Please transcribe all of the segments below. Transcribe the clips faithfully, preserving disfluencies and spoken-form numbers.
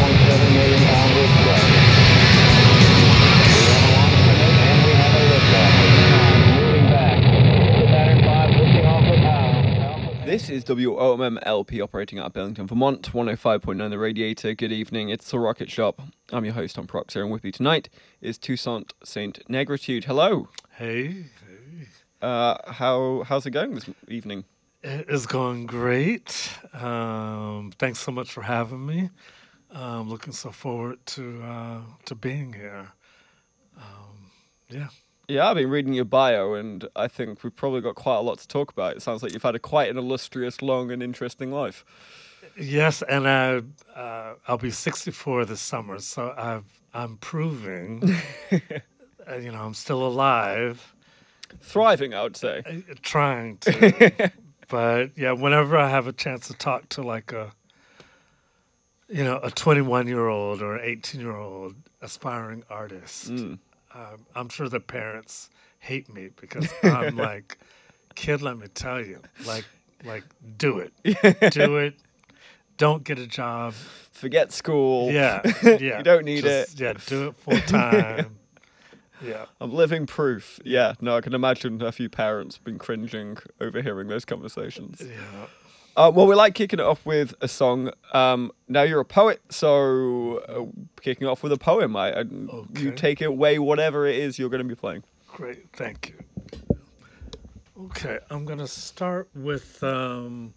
point seven million pounds of thrust. We have a launch commit and we have a liftoff. Moving back. The Saturn five lifting off of power. This is W O M M L P operating out of Burlington, Vermont, one oh five point nine The Radiator. Good evening, it's The Rocket Shop. I'm your host, Tom Proctor, and with me tonight is Toussaint Saint Negritude. Hello. Hey. Hey. Uh, how how's it going this evening? It is going great. Um, thanks so much for having me. I'm looking so forward to uh, to being here. Um, yeah. Yeah, I've been reading your bio, and I think we've probably got quite a lot to talk about. It sounds like you've had a quite an illustrious, long, and interesting life. Yes, and I uh, I'll be sixty-four this summer, so I've I'm proving, uh, you know, I'm still alive. Thriving, I would say. Uh, trying to. But yeah, whenever I have a chance to talk to like a, you know, a twenty-one-year-old or an eighteen-year-old aspiring artist, mm. um, I'm sure the parents hate me because I'm like, kid, let me tell you, like, like do it, do it. Don't get a job. Forget school. Yeah, yeah. You don't need Just, it. Yeah, do it full time. Yeah, I'm living proof. Yeah, no, I can imagine a few parents been cringing overhearing those conversations. Yeah. Uh, well, we like kicking it off with a song. Um, now you're a poet, so uh, kicking off with a poem. I, I okay. You take it away, whatever it is you're going to be playing. Great, thank you. Okay, I'm going to start with um,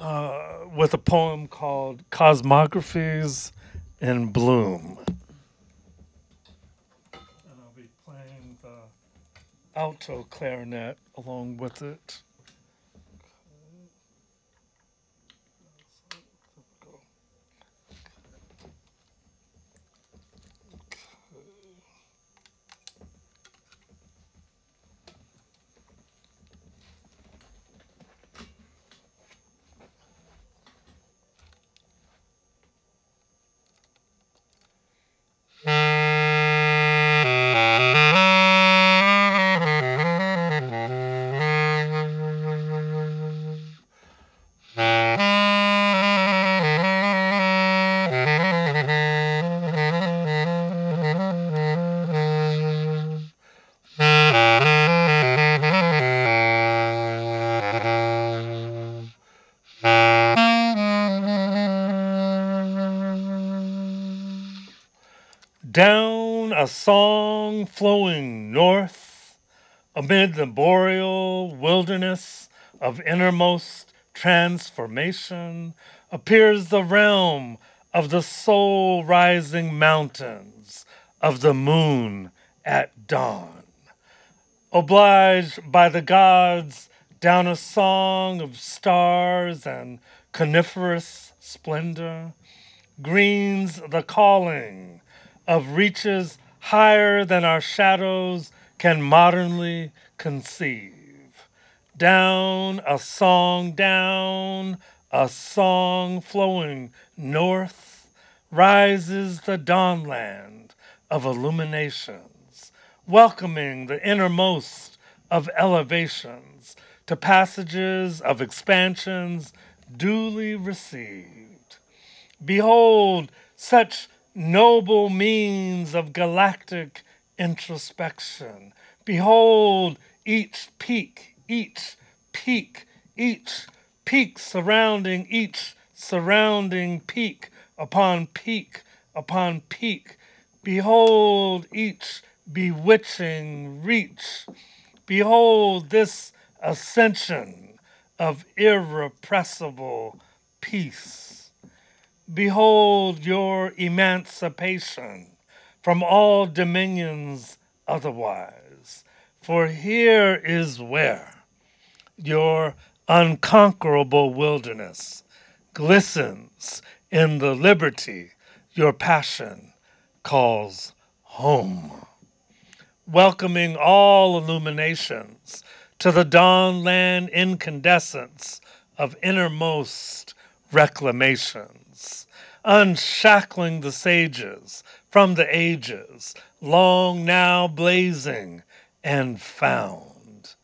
uh, with a poem called "Cosmographies in Bloom." Alto clarinet along with it. Down a song flowing north, amid the boreal wilderness of innermost transformation, appears the realm of the soul-rising mountains of the moon at dawn. Obliged by the gods, down a song of stars and coniferous splendor, greens the calling of reaches higher than our shadows can modernly conceive. Down a song, down a song flowing north, rises the dawnland of illuminations, welcoming the innermost of elevations to passages of expansions duly received. Behold, such noble means of galactic introspection. Behold each peak, each peak, each peak surrounding each surrounding peak upon peak upon peak. Behold each bewitching reach. Behold this ascension of irrepressible peace. Behold your emancipation from all dominions otherwise, for here is where your unconquerable wilderness glistens in the liberty your passion calls home. Welcoming all illuminations to the dawnland incandescence of innermost reclamations, unshackling the sages from the ages, long now blazing and found.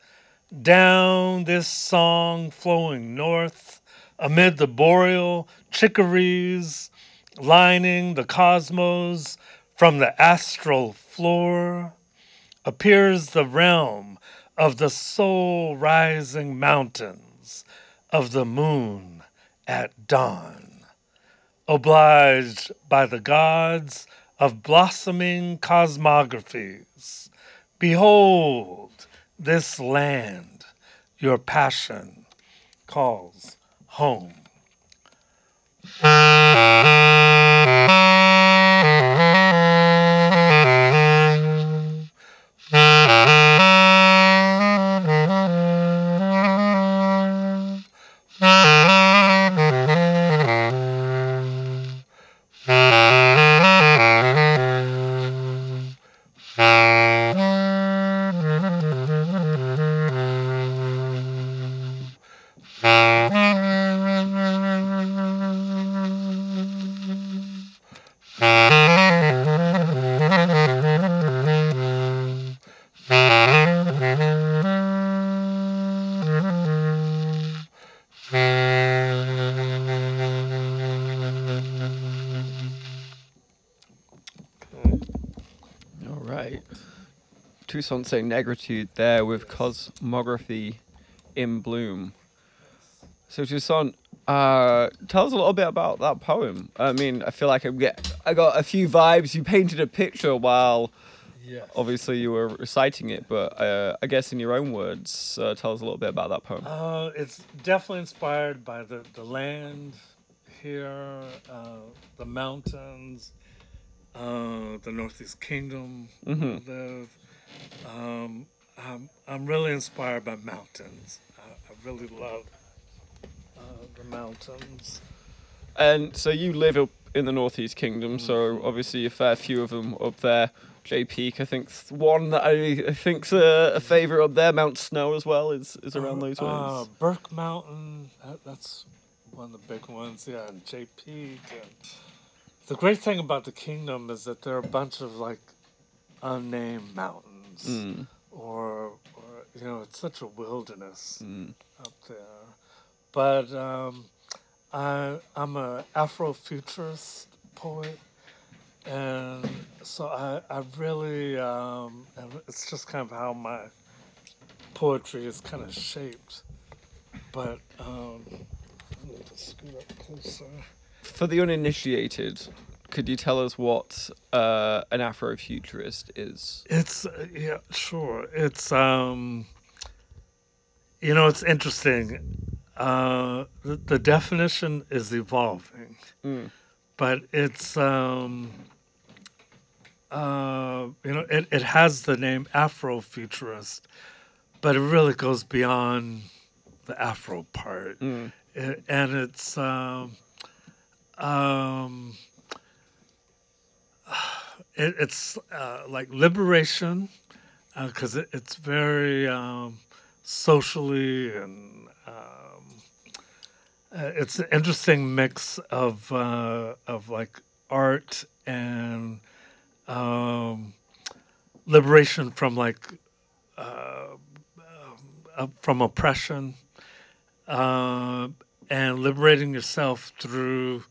Down this song flowing north, amid the boreal chicories, lining the cosmos from the astral floor, appears the realm of the soul-rising mountains, of the moon at dawn, obliged by the gods of blossoming cosmographies. Behold this land your passion calls home. Toussaint Saint Negritude there with Cosmography in Bloom. So Toussaint, uh, tell us a little bit about that poem. I mean, I feel like I get, I got a few vibes. You painted a picture while, yes, obviously you were reciting it, but uh, I guess in your own words, uh, tell us a little bit about that poem. Uh, it's definitely inspired by the, the land here, uh, the mountains, uh, the Northeast Kingdom, mm-hmm, we live. Um, I'm, I'm really inspired by mountains. I, I really love uh, the mountains. And so you live up in the Northeast Kingdom, mm-hmm, so obviously a fair few of them up there. Jay Peak, I think, one that I think's a, a favorite up there. Mount Snow as well is, is around uh, those ones. Uh, Burke Mountain, that, that's one of the big ones, yeah, and Jay Peak. And the great thing about the kingdom is that there are a bunch of, like, unnamed mountains, mm, or, or you know, it's such a wilderness, mm, up there. But um, I, I'm an Afrofuturist poet, and so I, I really, um, it's just kind of how my poetry is kind of shaped. But um, I need to scoot up closer. For the uninitiated, could you tell us what uh, an Afrofuturist is? It's, uh, yeah, sure. It's, um, you know, it's interesting. Uh, the, the definition is evolving, mm, but it's, um, uh, you know, it, it has the name Afrofuturist, but it really goes beyond the Afro part. Mm. It, and it's, um, um It, it's uh, like liberation, because uh, it, it's very um, socially, and um, uh, it's an interesting mix of uh, of like art and um, liberation from like uh, uh, from oppression, uh, and liberating yourself through.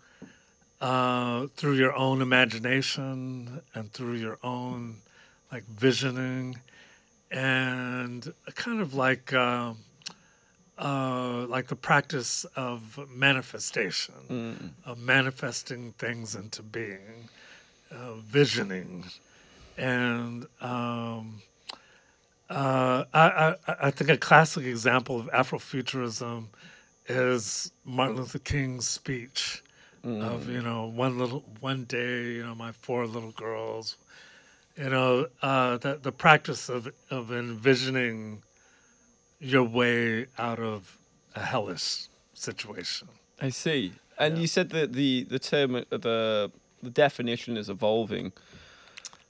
Uh, through your own imagination and through your own like visioning, and kind of like uh, uh, like the practice of manifestation, mm, of manifesting things into being, uh, visioning, and um, uh, I, I I think a classic example of Afrofuturism is Martin Luther King's speech. Mm. Of, you know, one little one day, you know, my four little girls, you know, uh, the the practice of of envisioning your way out of a hellish situation. I see. And yeah, you said that the the term uh, the the definition is evolving.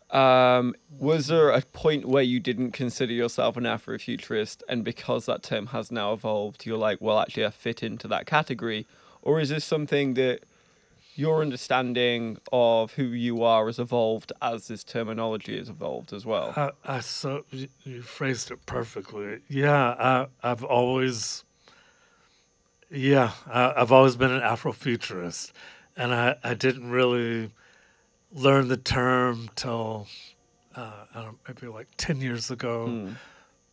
Um, was there a point where you didn't consider yourself an Afrofuturist, and because that term has now evolved, you're like, well, actually, I fit into that category? Or is this something that your understanding of who you are has evolved as this terminology has evolved as well? I, I so you phrased it perfectly. Yeah, I, I've always, yeah, I, I've always been an Afrofuturist, and I, I didn't really learn the term till uh, I don't maybe like ten years ago, mm.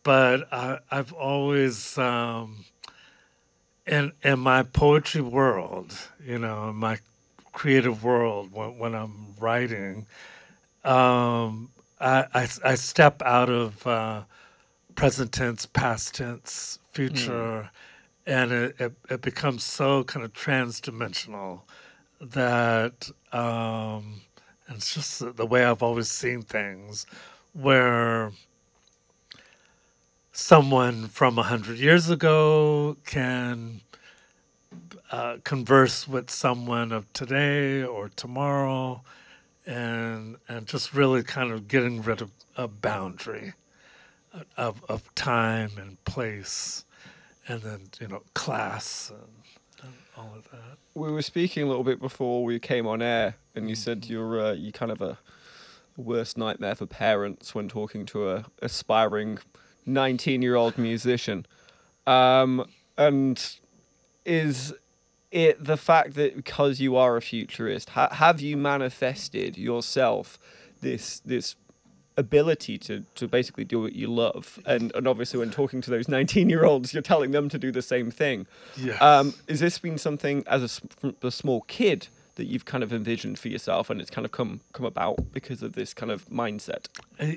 but I, I've always. Um, In in my poetry world, you know, in my creative world, when when I'm writing, um, I, I I step out of uh, present tense, past tense, future, mm. and it, it it becomes so kind of trans-dimensional that um, and it's just the way I've always seen things, where someone from a hundred years ago can uh, converse with someone of today or tomorrow, and and just really kind of getting rid of a boundary of of time and place, and then you know class and, and all of that. We were speaking a little bit before we came on air, and you mm-hmm. said you're uh, you kind of a worst nightmare for parents when talking to a aspiring nineteen-year-old musician, um, and is it the fact that because you are a futurist, ha- have you manifested yourself this this ability to to basically do what you love? And and obviously, when talking to those nineteen-year-olds, you're telling them to do the same thing. Yes. Um, has this been something as a, a small kid that you've kind of envisioned for yourself, and it's kind of come come about because of this kind of mindset?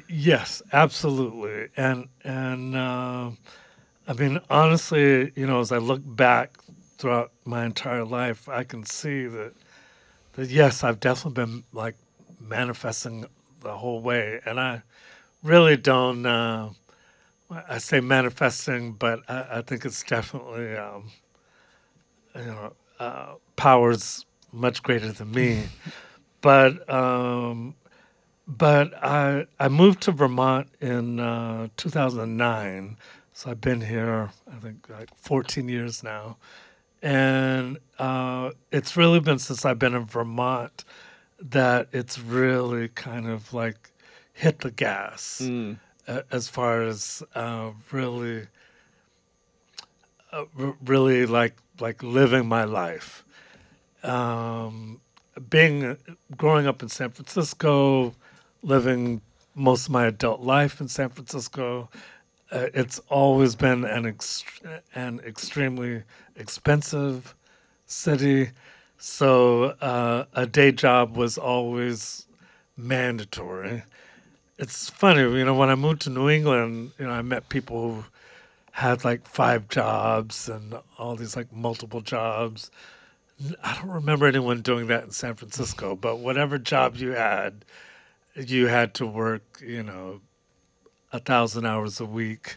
Yes, absolutely. And and uh, I mean, honestly, you know, as I look back throughout my entire life, I can see that that yes, I've definitely been like manifesting the whole way. And I really don't. Uh, I say manifesting, but I, I think it's definitely um, you know uh, powers much greater than me. But um, but I I moved to Vermont in uh, two thousand nine. So I've been here, I think, like fourteen years now. And uh, it's really been since I've been in Vermont that it's really kind of like hit the gas mm. uh, as far as uh, really, uh, r- really like like living my life. Um, being growing up in San Francisco, living most of my adult life in San Francisco, uh, it's always been an ext- an extremely expensive city. So uh, a day job was always mandatory. It's funny, you know, when I moved to New England, you know, I met people who had like five jobs and all these like multiple jobs. I don't remember anyone doing that in San Francisco, but whatever job you had, you had to work, you know, a thousand hours a week.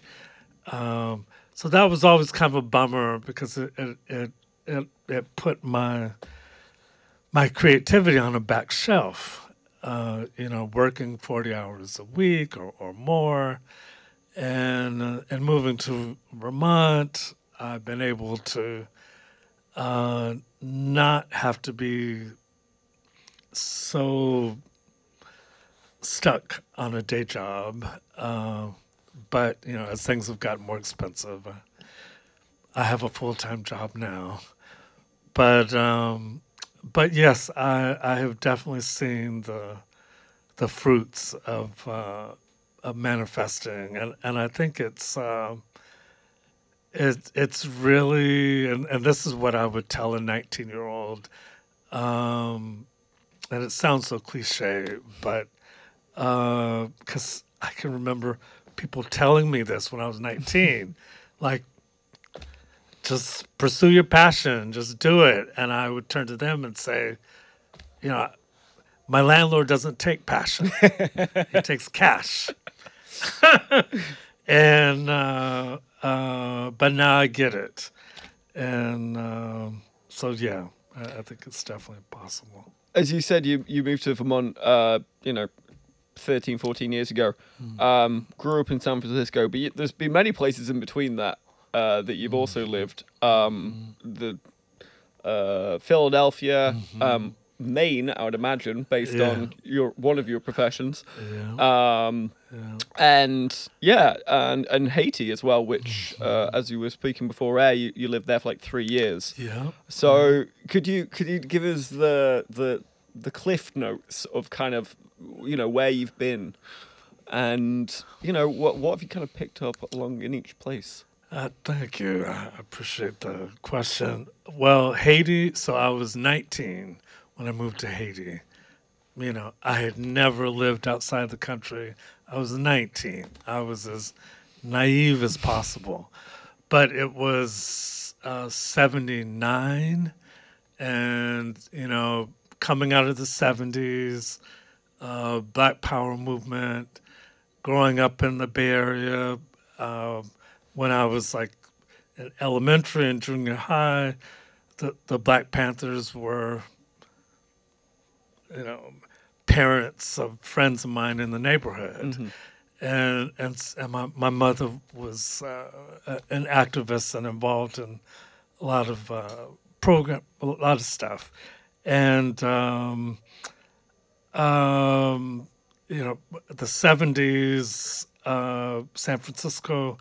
Um, so that was always kind of a bummer because it it it, it, it put my my creativity on a back shelf, uh, you know, working forty hours a week or, or more. And, uh, and moving to Vermont, I've been able to Uh, not have to be so stuck on a day job. Uh, but, you know, as things have gotten more expensive, I have a full-time job now. But, um, but yes, I, I have definitely seen the the fruits of, uh, of manifesting. And, and I think it's... Uh, It, it's really, and, and this is what I would tell a nineteen-year-old, um, and it sounds so cliche, but because uh, I can remember people telling me this when I was nineteen, like, just pursue your passion, just do it. And I would turn to them and say, you know, my landlord doesn't take passion. He takes cash. And... Uh, Uh, but now I get it. And um, so, yeah, I, I think it's definitely possible. As you said, you, you moved to Vermont, uh, you know, thirteen, fourteen years ago. Mm. Um, grew up in San Francisco, but you, there's been many places in between that uh, that you've mm. also lived. Um, mm. The uh, Philadelphia, mm-hmm. um, Maine, I would imagine, based yeah. on your one of your professions, yeah. Um, yeah. and yeah, and and Haiti as well, which, mm-hmm. uh, as you were speaking before air, you, you lived there for like three years. Yeah. So yeah. could you could you give us the the the cliff notes of kind of, you know, where you've been, and you know what what have you kind of picked up along in each place? Uh, thank you. I appreciate the question. Well, Haiti. So I was nineteen. When I moved to Haiti, you know, I had never lived outside the country. I was nineteen. I was as naive as possible. But it was uh, seventy-nine, and, you know, coming out of the seventies, uh, Black Power movement, growing up in the Bay Area, uh, when I was like in elementary and junior high, the, the Black Panthers were... you know, parents of friends of mine in the neighborhood. Mm-hmm. And, and and my, my mother was uh, an activist and involved in a lot of uh, program, a lot of stuff. And, um, um, you know, the seventies, uh, San Francisco,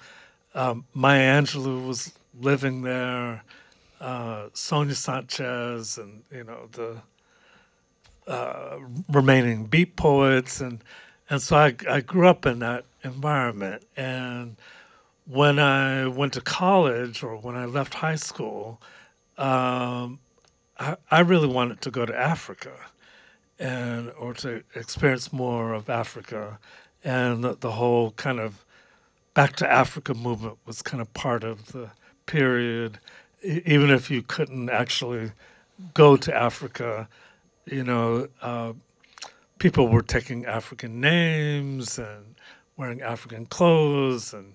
um, Maya Angelou was living there, uh, Sonia Sanchez, and, you know, the... Uh, remaining beat poets, and and so I, I grew up in that environment. And when I went to college, or when I left high school, um, I, I really wanted to go to Africa, and or to experience more of Africa, and the, the whole kind of Back to Africa movement was kind of part of the period, e- even if you couldn't actually go to Africa. You know, uh, people were taking African names and wearing African clothes, and,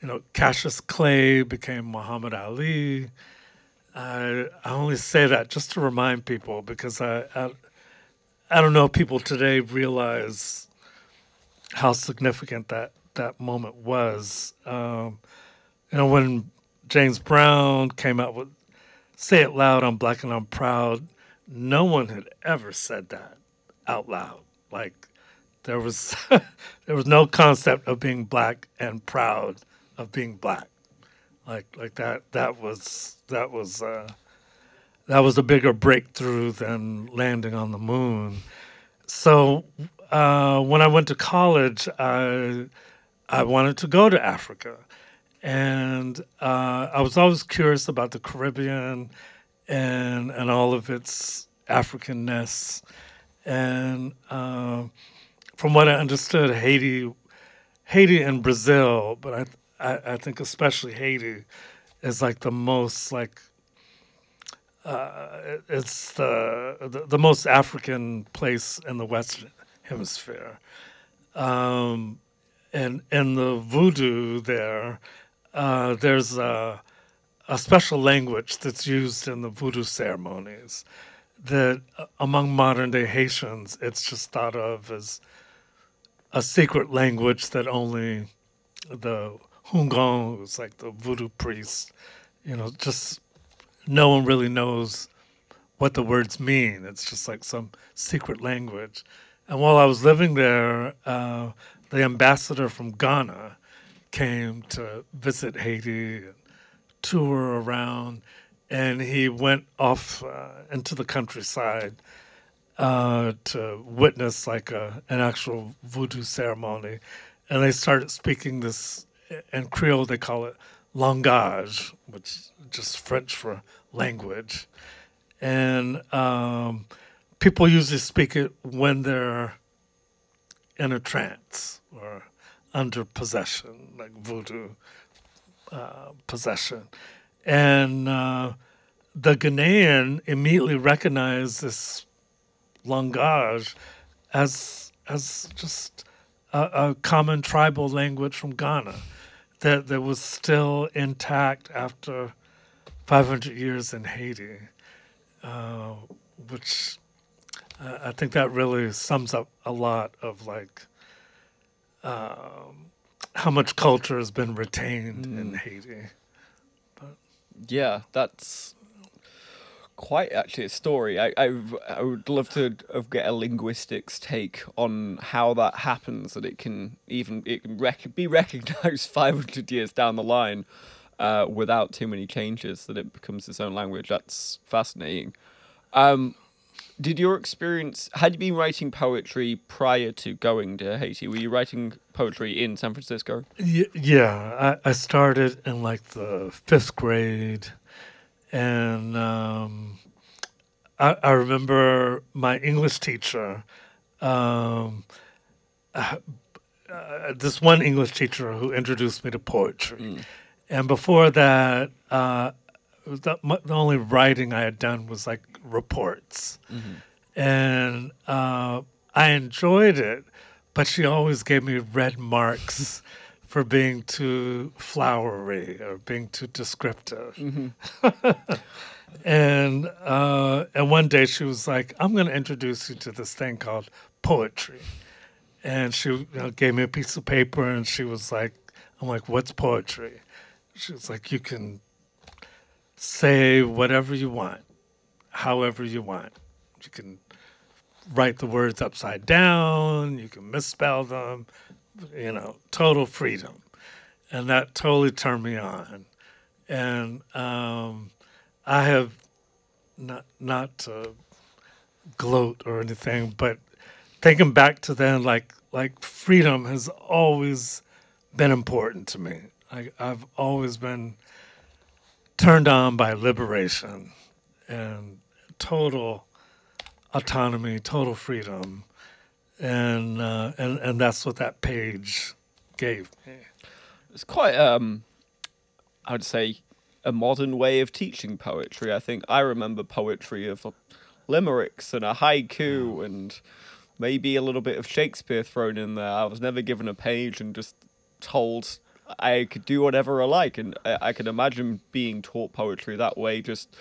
you know, Cassius Clay became Muhammad Ali. I I only say that just to remind people, because I I, I don't know if people today realize how significant that, that moment was. Um, you know, when James Brown came out with "Say It Loud, I'm Black and I'm Proud," no one had ever said that out loud. Like, there was there was no concept of being Black and proud of being Black. Like like that that was that was uh, that was a bigger breakthrough than landing on the moon. So uh, when I went to college, I I wanted to go to Africa, and uh, I was always curious about the Caribbean. And and all of its Africanness, and uh, from what I understood, Haiti, Haiti and Brazil, but I, I I think especially Haiti, is like the most like uh, it's the, the the most African place in the Western Hemisphere, um, and in the voodoo there, uh, there's a. a special language that's used in the voodoo ceremonies that uh, among modern-day Haitians, it's just thought of as a secret language that only the Hungon, who's like the voodoo priest, you know, just no one really knows what the words mean. It's just like some secret language. And while I was living there, uh, the ambassador from Ghana came to visit Haiti and tour around, and he went off uh, into the countryside uh, to witness like a, an actual voodoo ceremony, and they started speaking this, in Creole they call it langage, which is just French for language, and um, people usually speak it when they're in a trance or under possession, like voodoo. Uh, possession. And uh, the Ghanaian immediately recognized this langage as as just a, a common tribal language from Ghana that, that was still intact after five hundred years in Haiti, uh, which uh, I think that really sums up a lot of like um, how much culture has been retained mm. in Haiti. But yeah, that's quite actually a story. I, I I would love to get a linguistics take on how that happens, that it can even it can rec- be recognized five hundred years down the line uh, without too many changes, that it becomes its own language. That's fascinating. Um, did your experience, had you been writing poetry prior to going to Haiti? Were you writing poetry in San Francisco? Y- yeah, I, I started in like the fifth grade. And um, I, I remember my English teacher, um, uh, uh, this one English teacher who introduced me to poetry. Mm. And before that, uh, the, the only writing I had done was like reports. Mm-hmm. And uh, I enjoyed it, but she always gave me red marks for being too flowery or being too descriptive. Mm-hmm. and uh, and one day she was like, I'm going to introduce you to this thing called poetry. And she you know, gave me a piece of paper, and she was like, I'm like, what's poetry? She was like, you can say whatever you want, however you want. You can write the words upside down. You can misspell them. You know, total freedom. And that totally turned me on. And um, I have, not not to gloat or anything, but thinking back to then, like, like freedom has always been important to me. I, I've always been turned on by liberation and total autonomy, total freedom. And, uh, and and that's what that page gave me. It's quite, um, I would say, a modern way of teaching poetry. I think I remember poetry of limericks and a haiku and maybe a little bit of Shakespeare thrown in there. I was never given a page and just told I could do whatever I like. And I, I can imagine being taught poetry that way just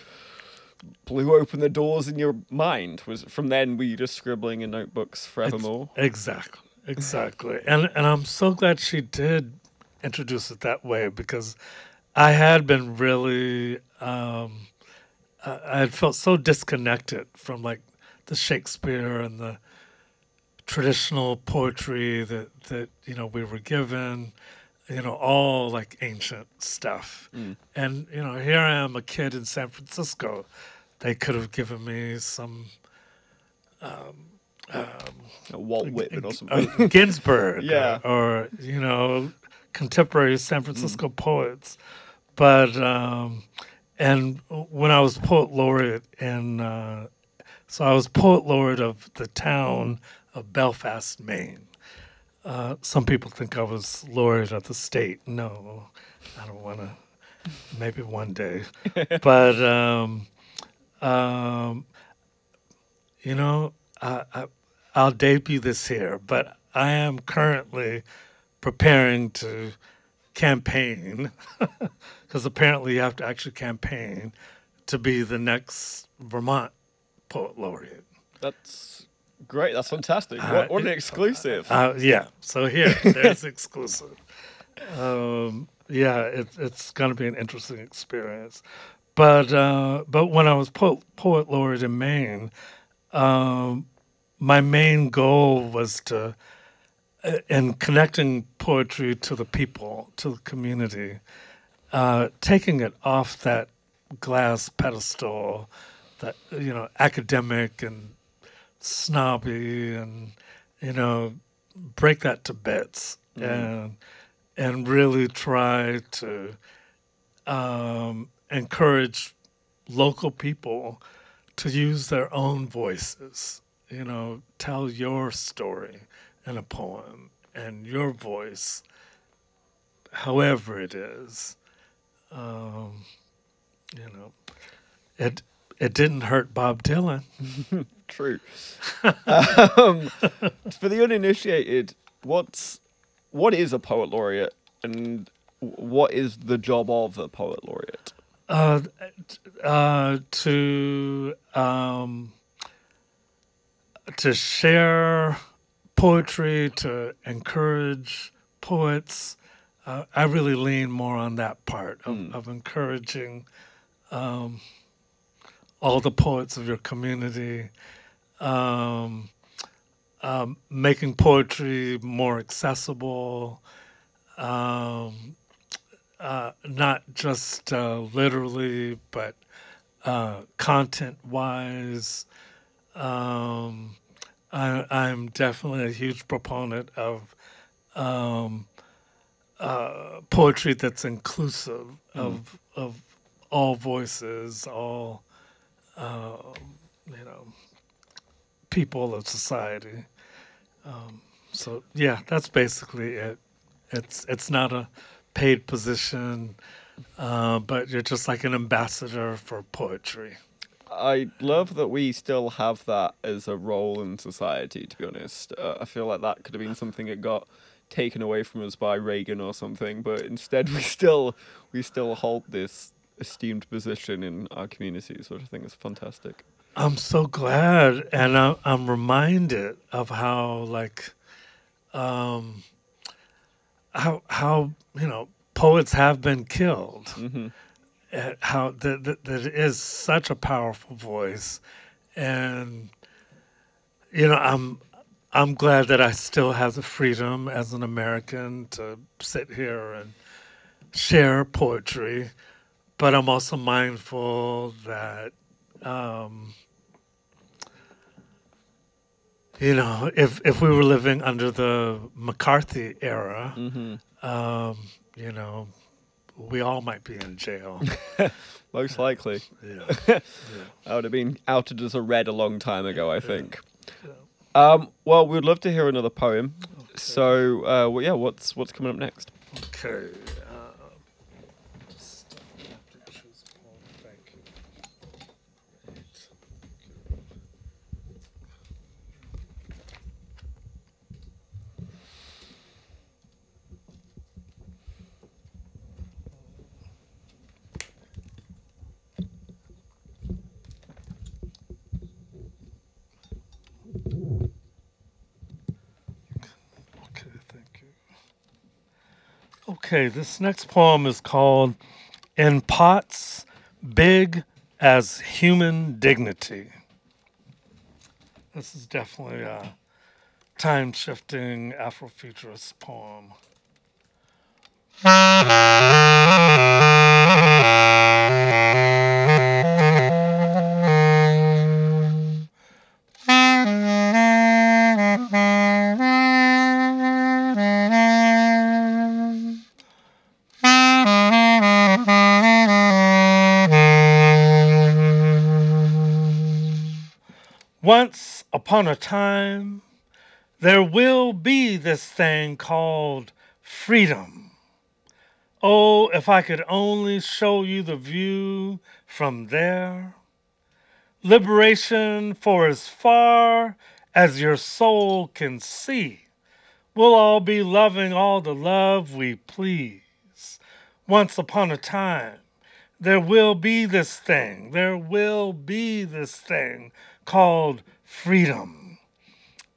blew open the doors in your mind. Was from then, were you just scribbling in notebooks forevermore? Exactly, exactly. And and I'm so glad she did introduce it that way, because I had been really, um, I, I had felt so disconnected from like the Shakespeare and the traditional poetry that, that you know, we were given, you know, all like ancient stuff. Mm. And, you know, here I am, a kid in San Francisco. They could have given me some um, um, Walt Whitman or something. Ginsberg. Yeah. Or, or, you know, contemporary San Francisco mm. poets. But, um, and when I was Poet Laureate in, uh, so I was Poet Laureate of the town of Belfast, Maine. Uh, some people think I was Laureate of the state. No, I don't want to. Maybe one day. But, um, Um, you know, I, I, I'll debut this here, but I am currently preparing to campaign, because apparently you have to actually campaign to be the next Vermont Poet Laureate. That's great. That's fantastic. Uh, what, what an exclusive. Uh, uh, yeah. So here, there's exclusive. Um, yeah, it, it's going to be an interesting experience. But uh, but when I was po- Poet Laureate in Maine, um, my main goal was to, uh, in connecting poetry to the people, to the community, uh, taking it off that glass pedestal, that, you know, academic and snobby, and, you know, break that to bits. Mm-hmm. and and really try to Um, encourage local people to use their own voices, you know, tell your story in a poem and your voice, however it is. Um, you know, it it didn't hurt Bob Dylan. True. um, for the uninitiated, what's what is a poet laureate, and what is the job of a poet laureate? Uh, uh, to um, to share poetry, to encourage poets. Uh, I really lean more on that part of, mm. of encouraging um, all the poets of your community, um, um, making poetry more accessible, um, uh, not just uh, literally, but uh, content-wise. Um, I, I'm definitely a huge proponent of um, uh, poetry that's inclusive mm. of of all voices, all uh, you know, people of society. Um, so yeah, that's basically it. It's it's not a paid position, uh, but you're just like an ambassador for poetry. I love that we still have that as a role in society, to be honest. Uh, I feel like that could have been something that got taken away from us by Reagan or something, but instead we still we still hold this esteemed position in our communities, which I think is fantastic. I'm so glad, and I, I'm reminded of how, like, um, how, how you know, poets have been killed. Mm-hmm. At how that th- that is such a powerful voice, and you know I'm I'm glad that I still have the freedom as an American to sit here and share poetry, but I'm also mindful that um, you know if if we were living under the McCarthy era, mm-hmm. um, you know. we all might be in jail. Most likely. Yeah. yeah. I would have been outed as a red a long time ago, I think. Yeah. Um, well, we'd love to hear another poem. Okay. So, uh, well, yeah, what's what's coming up next? Okay. Uh, just have to choose a poem. Thank you. Okay, this next poem is called In Pots Big as Human Dignity. This is definitely a time-shifting Afrofuturist poem. Once upon a time, there will be this thing called freedom. Oh, if I could only show you the view from there. Liberation for as far as your soul can see. We'll all be loving all the love we please. Once upon a time, there will be this thing. There will be this thing called freedom.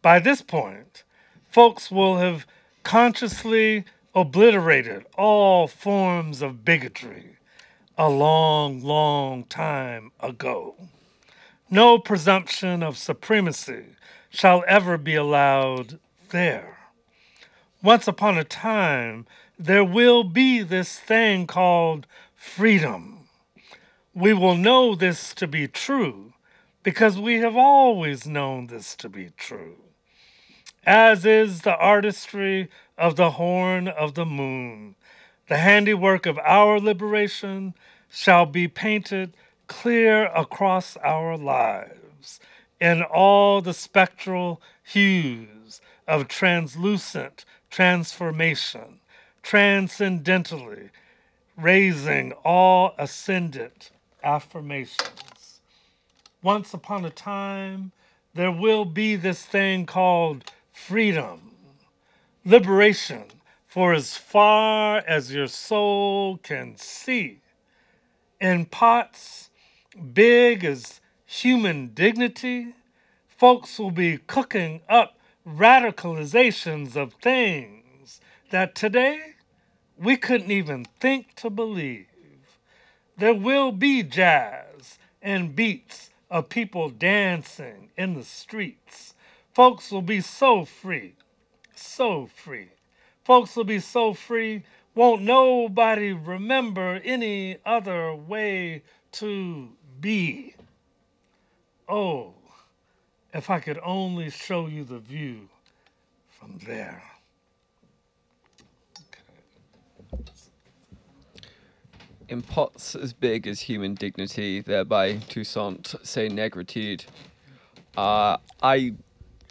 By this point, folks will have consciously obliterated all forms of bigotry a long, long time ago. No presumption of supremacy shall ever be allowed there. Once upon a time, there will be this thing called freedom. We will know this to be true, because we have always known this to be true. As is the artistry of the horn of the moon, the handiwork of our liberation shall be painted clear across our lives in all the spectral hues of translucent transformation, transcendentally raising all ascendant affirmation. Once upon a time, there will be this thing called freedom, liberation for as far as your soul can see. In pots big as human dignity, folks will be cooking up radicalizations of things that today we couldn't even think to believe. There will be jazz and beats of people dancing in the streets. Folks will be so free, so free. Folks will be so free, won't nobody remember any other way to be. Oh, if I could only show you the view from there. In pots as big as human dignity, thereby Toussaint Saint Negritude. Uh, I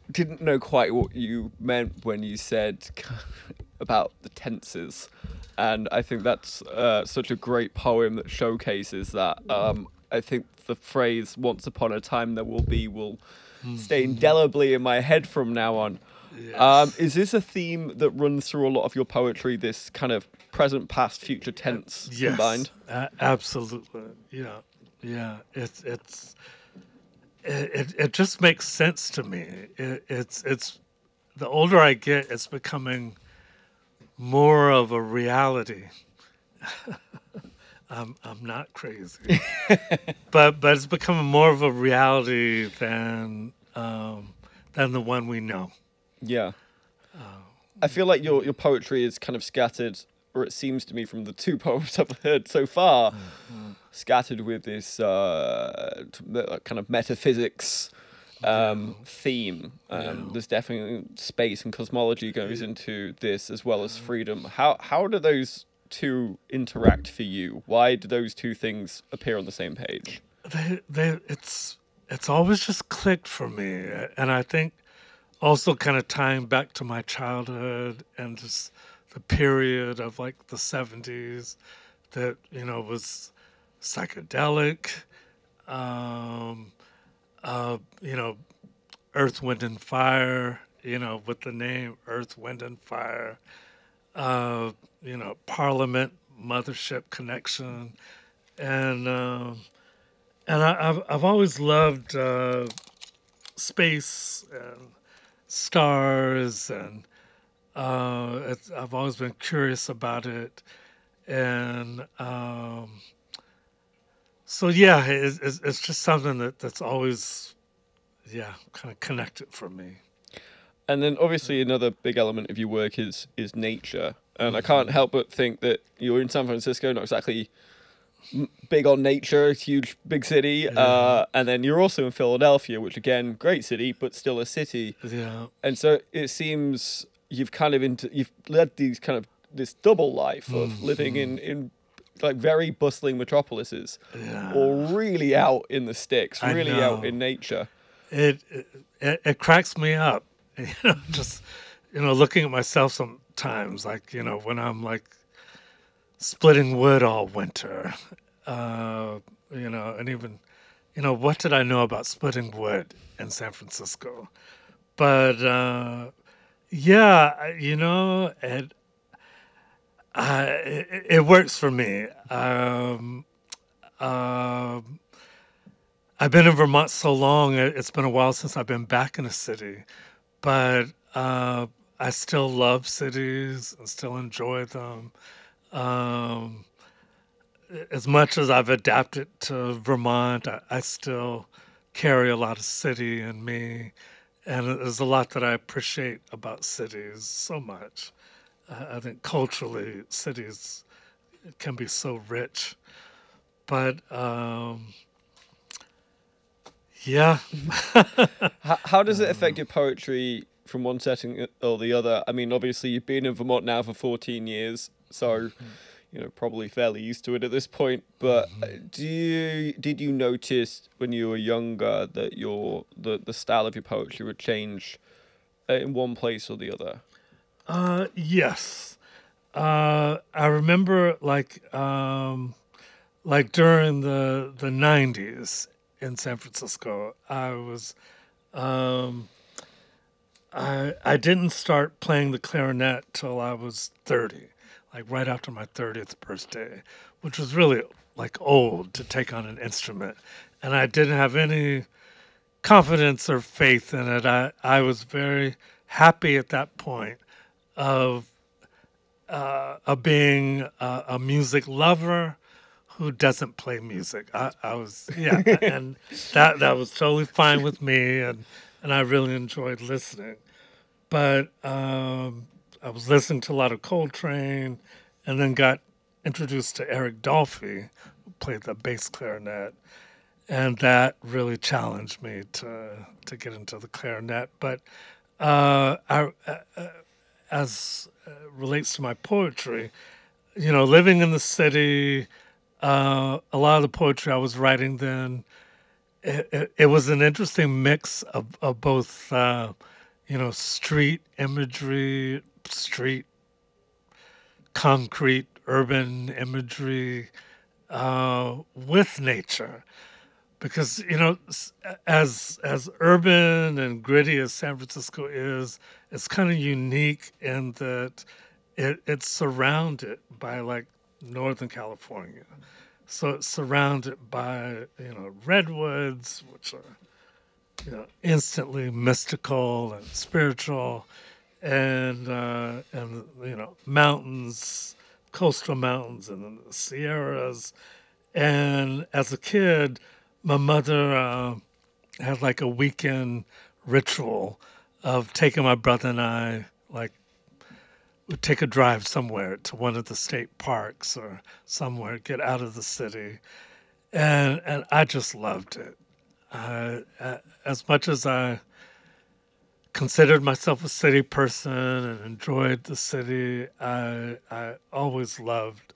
didn't know quite what you meant when you said about the tenses, and I think that's uh, such a great poem that showcases that. Um, I think the phrase "once upon a time there will be" will mm-hmm. stay indelibly in my head from now on. Yes. Um, is this a theme that runs through a lot of your poetry, this kind of present, past, future tense yes, combined? Uh, absolutely. Yeah. Yeah. It's, it's, it, it just makes sense to me. It, it's, it's, the older I get, it's becoming more of a reality. I'm, I'm not crazy, but, but it's becoming more of a reality than, um, than the one we know. Yeah. I feel like your, your poetry is kind of scattered, or it seems to me from the two poems I've heard so far, mm-hmm. scattered with this uh, kind of metaphysics um, yeah. theme. Um, yeah. There's definitely space and cosmology goes into this as well as freedom. How, how do those two interact for you? Why do those two things appear on the same page? They, they, it's, it's always just clicked for me. And I think also kind of tying back to my childhood and just the period of like the seventies that, you know, was psychedelic, um, uh, you know, Earth, Wind and Fire, you know, with the name Earth, Wind and Fire, uh, you know, Parliament, Mothership Connection. And um, and I, I've, I've always loved uh, space and stars, and uh, it's, I've always been curious about it, and um, so yeah, it, it's, it's just something that, that's always, yeah, kind of connected for me. And then obviously another big element of your work is is nature, and mm-hmm. I can't help but think that you're in San Francisco, not exactly big on nature, huge big city, yeah. uh, and then you're also in Philadelphia, which again, great city, but still a city. Yeah. And so it seems you've kind of into you've led these kind of this double life of mm-hmm. living in, in like very bustling metropolises, yeah. or really out in the sticks, really out in nature. It, it it cracks me up, you know, just you know, looking at myself sometimes, like you know, when I'm like. Splitting wood all winter, uh, you know, and even, you know, what did I know about splitting wood in San Francisco? But uh, yeah, you know, it, uh, it it works for me. Um, um, I've been in Vermont so long; it's been a while since I've been back in a city, but uh, I still love cities and still enjoy them. Um, as much as I've adapted to Vermont, I, I still carry a lot of city in me, and there's a lot that I appreciate about cities so much. Uh, I think culturally, cities can be so rich, but um, yeah. how, how does it affect your poetry from one setting or the other? I mean, obviously, you've been in Vermont now for fourteen years. So, you know, probably fairly used to it at this point. But do you did you notice when you were younger that your the, the style of your poetry would change in one place or the other? Uh, yes, uh, I remember like um, like during the the nineties in San Francisco, I was um, I I didn't start playing the clarinet till I was thirty. Like right after my thirtieth birthday, which was really like old to take on an instrument. And I didn't have any confidence or faith in it. I, I was very happy at that point of, uh, of being a, a music lover who doesn't play music. I, I was, yeah, and that that was totally fine with me, and, and I really enjoyed listening. But um, I was listening to a lot of Coltrane, and then got introduced to Eric Dolphy, who played the bass clarinet, and that really challenged me to to get into the clarinet. But uh, I, uh, as relates to my poetry, you know, living in the city, uh, a lot of the poetry I was writing then, it, it, it was an interesting mix of, of both, uh, you know, street imagery, street concrete, urban imagery uh, with nature. Because, you know, as as urban and gritty as San Francisco is, it's kind of unique in that it, it's surrounded by, like, Northern California. So it's surrounded by, you know, redwoods, which are, you know, instantly mystical and spiritual, and, uh, and you know, mountains, coastal mountains, and then the Sierras. And as a kid, my mother uh, had like a weekend ritual of taking my brother and I, like, would take a drive somewhere to one of the state parks or somewhere, get out of the city. And and I just loved it. I, I, as much as I considered myself a city person and enjoyed the city, I, I always loved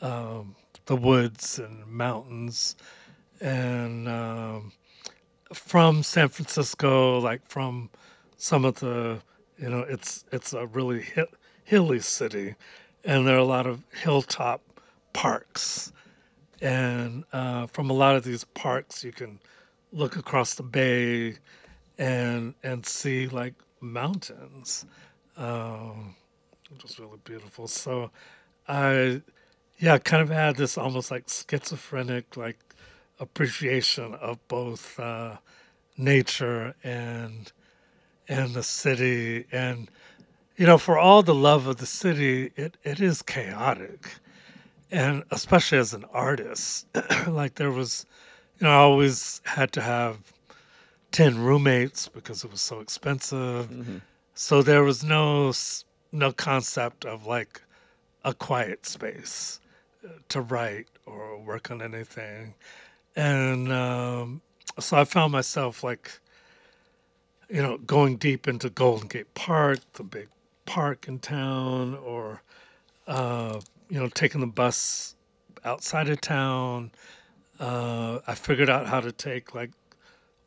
um, the woods and mountains. And um, from San Francisco, like from some of the, you know, it's it's a really hi- hilly city, and there are a lot of hilltop parks. And uh, from a lot of these parks, you can look across the bay and and see like mountains, um, which is really beautiful. So I, yeah, kind of had this almost like schizophrenic, like, appreciation of both uh, nature and and the city. And, you know, for all the love of the city, it, it is chaotic. And especially as an artist, like there was, you know, I always had to have ten roommates because it was so expensive. Mm-hmm. So there was no no concept of like a quiet space to write or work on anything. And um, so I found myself, like, you know, going deep into Golden Gate Park, the big park in town, or, uh, you know, taking the bus outside of town. Uh, I figured out how to take, like,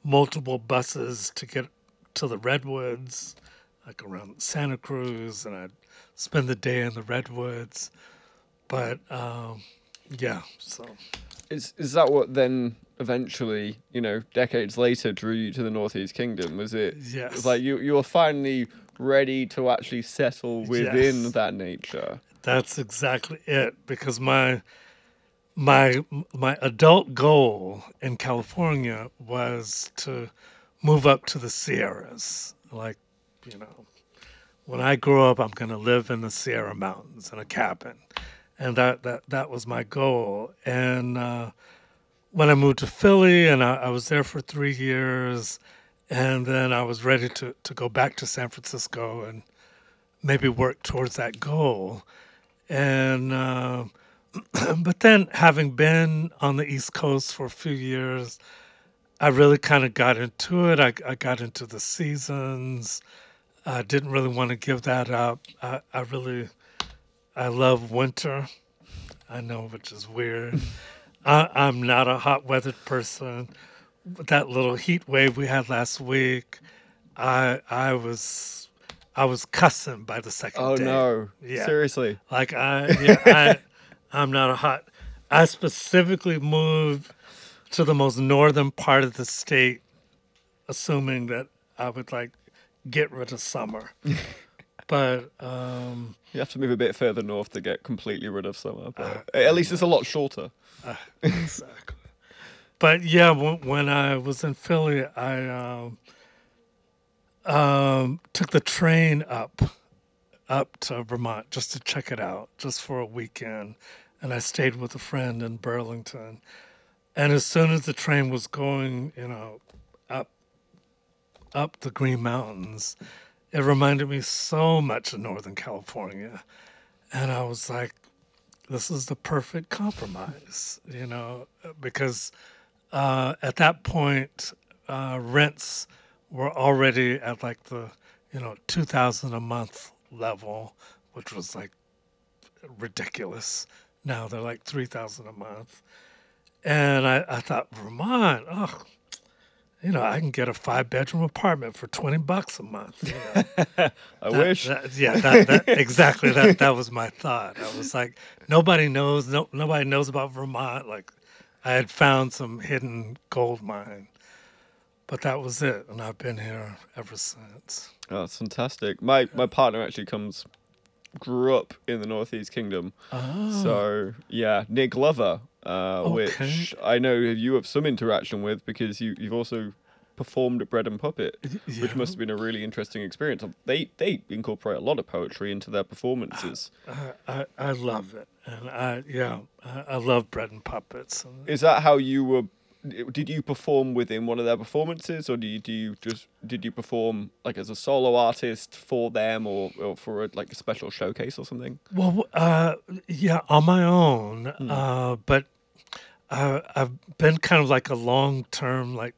multiple buses to get to the Redwoods, like around Santa Cruz, and I'd spend the day in the Redwoods. But, um, yeah, so... Is is that what then eventually, you know, decades later drew you to the Northeast Kingdom? Was it, yes. It was like you, you were finally ready to actually settle within yes. that nature? That's exactly it. Because my my my adult goal in California was to move up to the Sierras. Like, you know, when I grow up, I'm going to live in the Sierra Mountains in a cabin. And that, that, that was my goal. And uh, when I moved to Philly, and I, I was there for three years, and then I was ready to, to go back to San Francisco and maybe work towards that goal. And uh, but then, having been on the East Coast for a few years, I really kind of got into it. I, I got into the seasons. I didn't really want to give that up. I, I really... I love winter, I know, which is weird. I, I'm not a hot-weathered person. That little heat wave we had last week, I I was I was cussing by the second oh, day. Oh no! Yeah. Seriously? Like I, yeah, I I'm not a hot. I specifically moved to the most northern part of the state, assuming that I would like get rid of summer. But um, you have to move a bit further north to get completely rid of summer. But uh, at least it's a lot shorter. Uh, exactly. But yeah, w- when I was in Philly, I um, um, took the train up, up to Vermont just to check it out, just for a weekend. and I stayed with a friend in Burlington. And as soon as the train was going, you know, up up the Green Mountains, it reminded me so much of Northern California. And I was like, this is the perfect compromise, you know, because uh, at that point, uh, rents were already at like the, you know, two thousand dollars a month level, which was like ridiculous. Now they're like three thousand dollars a month. And I, I thought, Vermont, oh, you know, I can get a five-bedroom apartment for twenty bucks a month. You know? I that, wish. That, yeah, that, that, exactly. That that was my thought. I was like, nobody knows. No, nobody knows about Vermont. Like, I had found some hidden gold mine, but that was it, and I've been here ever since. Oh, that's fantastic. My yeah. my partner actually comes, grew up in the Northeast Kingdom. Oh. So yeah, near Glover. Uh, okay. Which I know you have some interaction with because you, you've also performed at Bread and Puppet, yeah. which must have been a really interesting experience. They they incorporate a lot of poetry into their performances. I I, I love it, and I yeah I, I love Bread and Puppets. Is that how you were? Did you perform within one of their performances, or do you do you just did you perform like as a solo artist for them, or, or for a, like a special showcase or something? Well, uh, yeah, on my own, mm. uh, but. Uh, I've been kind of like a long-term like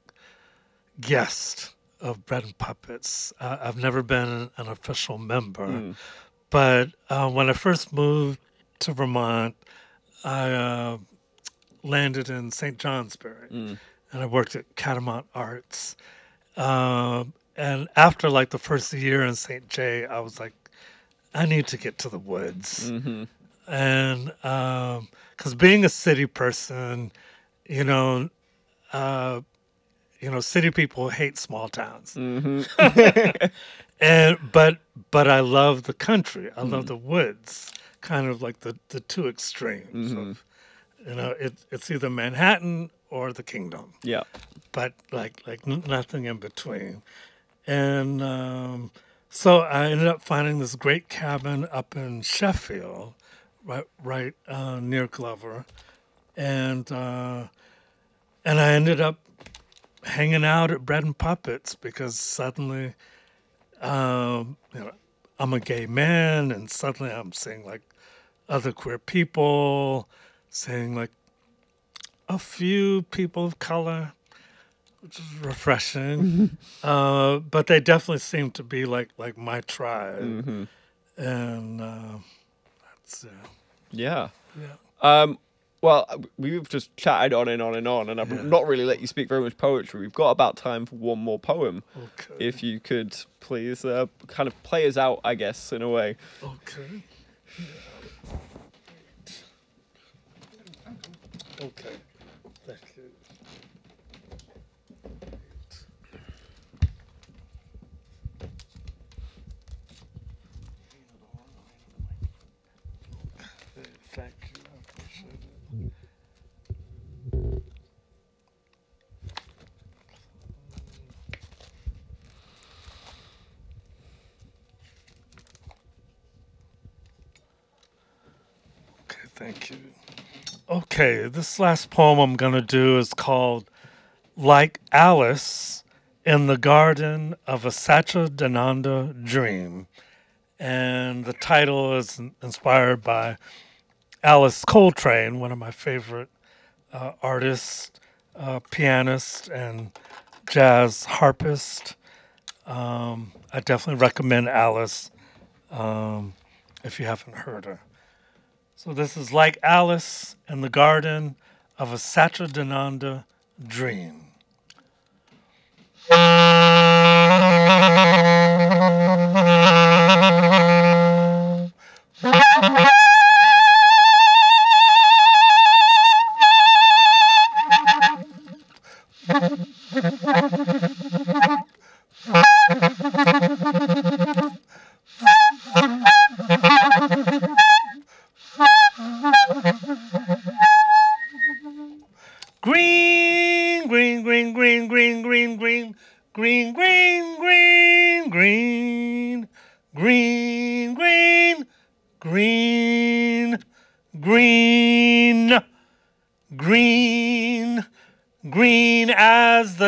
guest of Bread and Puppets. Uh, I've never been an official member, mm. but uh, when I first moved to Vermont, I uh, landed in Saint Johnsbury, mm. and I worked at Catamount Arts. Uh, and after like the first year in Saint Jay, I was like, I need to get to the woods. Mm-hmm. And um, because being a city person, you know, uh, you know, city people hate small towns. Mm-hmm. and but but I love the country. I mm. love the woods. Kind of like the, the two extremes. Mm-hmm. Of, you know, it, it's either Manhattan or the Kingdom. Yeah. But like like nothing in between. And um, so I ended up finding this great cabin up in Sheffield. Right, right uh, near Glover, and uh, and I ended up hanging out at Bread and Puppets because suddenly, um, you know, I'm a gay man, and suddenly I'm seeing like other queer people, seeing like a few people of color, which is refreshing. Mm-hmm. Uh, but they definitely seem to be like like my tribe, mm-hmm. and. Uh, So, yeah. yeah. Um, well, we've just chatted on and on and on, and I've yeah. not really let you speak very much poetry. We've got about time for one more poem. Okay. If you could please uh, kind of play us out, I guess, in a way. Okay. Okay. Thank you. Thank you, I appreciate it. Okay, thank you. Okay, this last poem I'm going to do is called Like Alice in the Garden of a Satchidananda Dream. And the title is inspired by Alice Coltrane, one of my favorite uh, artists, uh, pianist, and jazz harpist. Um, I definitely recommend Alice um, if you haven't heard her. So this is Like Alice in the Garden of a Satchidananda Dream. Green, green, green, green, green, green, green, green.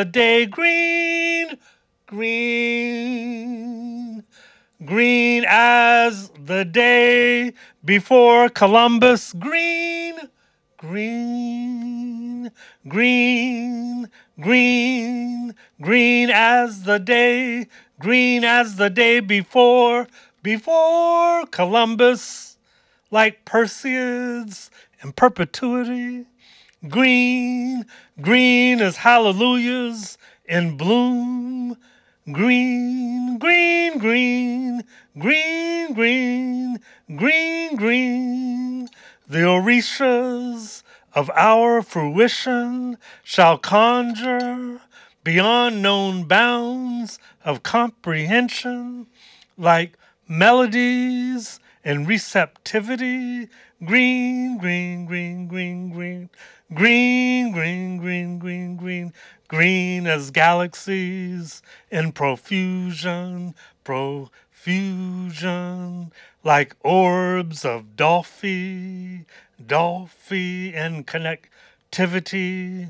the day green, green, green as the day before Columbus. Green, green, green, green, green as the day, green as the day before, before Columbus, like Perseids in perpetuity. Green, green as hallelujahs in bloom. Green, green, green, green, green, green, green. The orishas of our fruition shall conjure beyond known bounds of comprehension, like melodies and receptivity. Green, green, green, green, green, green, green, green, green, green, green as galaxies in profusion, profusion, like orbs of Dolphy, Dolphy in connectivity.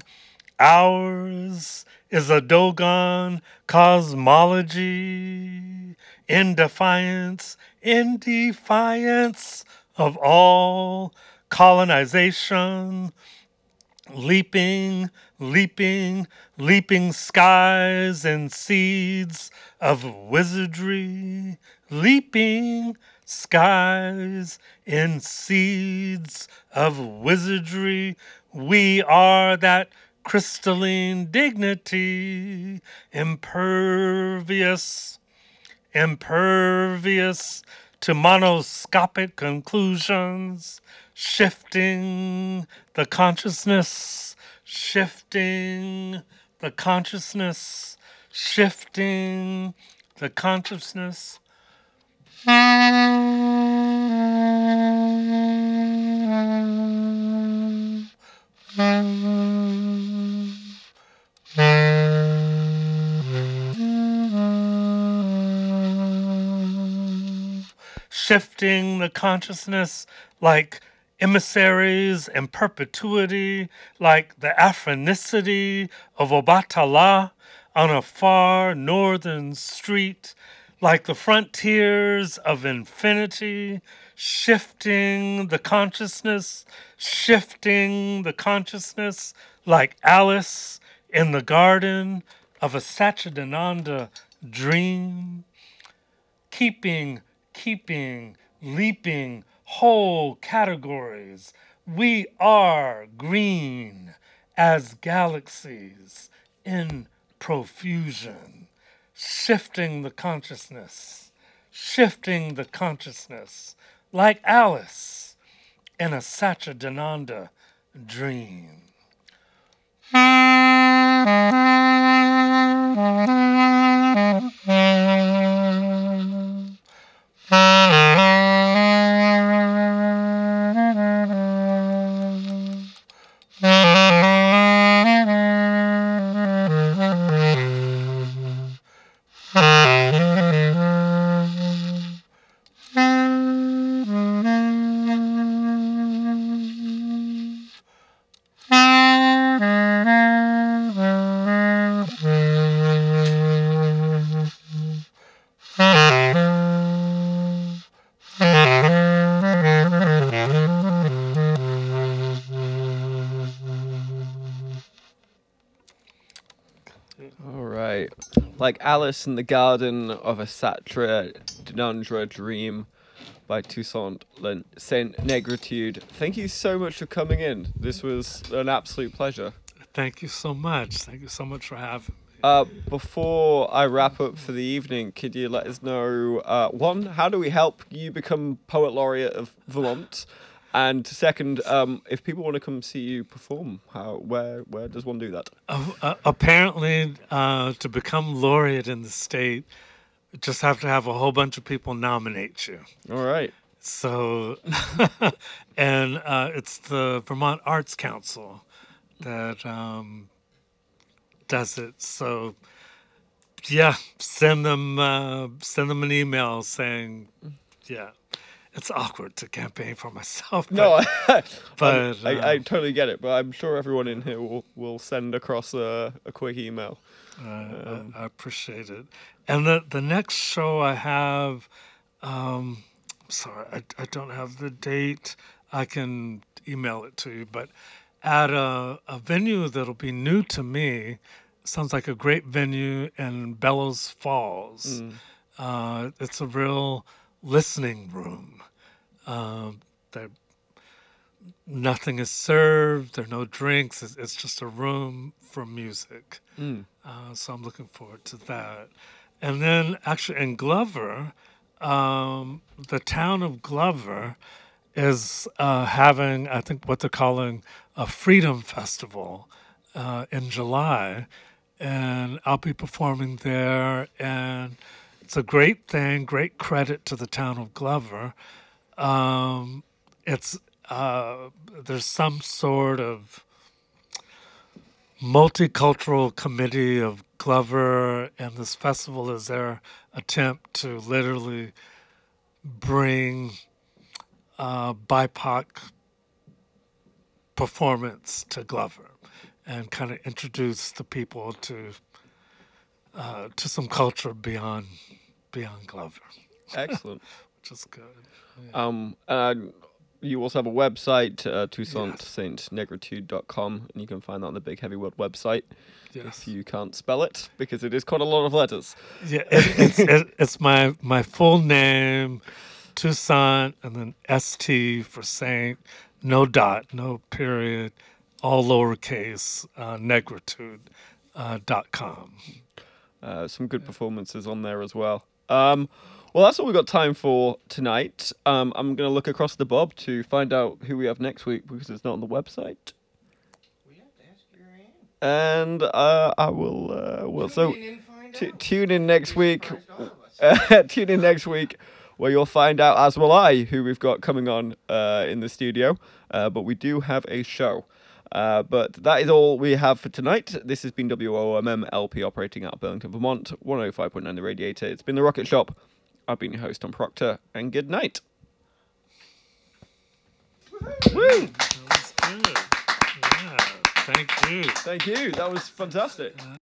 Ours is a Dogon cosmology in defiance, in defiance of all colonization, leaping, leaping, leaping skies and seeds of wizardry, leaping skies and seeds of wizardry. We are that crystalline dignity, impervious, impervious to monoscopic conclusions, shifting the consciousness, shifting the consciousness, shifting the consciousness. Shifting the consciousness like emissaries in perpetuity, like the Afronicity of Obatala on a far northern street, like the frontiers of infinity, shifting the consciousness, shifting the consciousness like Alice in the garden of a Satchidananda dream, keeping keeping, leaping, whole categories. We are green as galaxies in profusion, shifting the consciousness, shifting the consciousness, like Alice in a Satchidananda dream. Like Alice in the Garden of a Satchidananda Dream by Toussaint Saint Negritude. Thank you so much for coming in. This was an absolute pleasure. Thank you so much. Thank you so much for having me. Uh, before I wrap up for the evening, could you let us know, uh, one, how do we help you become Poet Laureate of Vermont? And second, um, if people want to come see you perform, how, where where does one do that? Uh, uh, apparently, uh, to become laureate in the state, you just have to have a whole bunch of people nominate you. All right. So, and uh, it's the Vermont Arts Council that um, does it. So, yeah, send them uh, send them an email saying, yeah. it's awkward to campaign for myself. But, no, but I, um, I, I totally get it. But I'm sure everyone in here will, will send across a, a quick email. Uh, um, I, I appreciate it. And the the next show I have, um, sorry, I, I don't have the date. I can email it to you, but at a, a venue that'll be new to me. Sounds like a great venue in Bellows Falls. Mm. Uh, it's a real listening room. Uh, nothing is served. There are no drinks. It's, it's just a room for music. Mm. Uh, so I'm looking forward to that. And then actually in Glover, um, the town of Glover is uh, having, I think, what they're calling a Freedom Festival uh, in July. And I'll be performing there. And it's a great thing, great credit to the town of Glover. Um, it's uh, there's some sort of multicultural committee of Glover, and this festival is their attempt to literally bring uh, B I P O C performance to Glover and kind of introduce the people to uh, to some culture beyond beyond Glover. Excellent. Which is good. Yeah. Um, and you also have a website, uh, Toussaint Saint Negritude dot com, and you can find that on the Big Heavy World website. Yes. If you can't spell it, because it is quite a lot of letters. Yeah, it, it's it, it's my, my full name, Toussaint, and then S T for Saint, no dot, no period, all lowercase, uh, Negritude uh, dot com. Uh, some good performances on there as well. Um, well, that's all we've got time for tonight. Um, I'm going to look across the Bob to find out who we have next week, because it's not on the website. We have to ask your name. And uh, I will. Uh, well, tune so in t- tune in next week. Tune in next week, where you'll find out, as will I, who we've got coming on uh, in the studio. Uh, but we do have a show. Uh, but that is all we have for tonight. This has been W O M M L P operating out of Burlington, Vermont, one oh five point nine The Radiator. It's been The Rocket Shop. I've been your host, Tom Proctor, and good night. Woo-hoo. Woo! That was good. Yeah, thank you. Thank you. That was fantastic. Uh-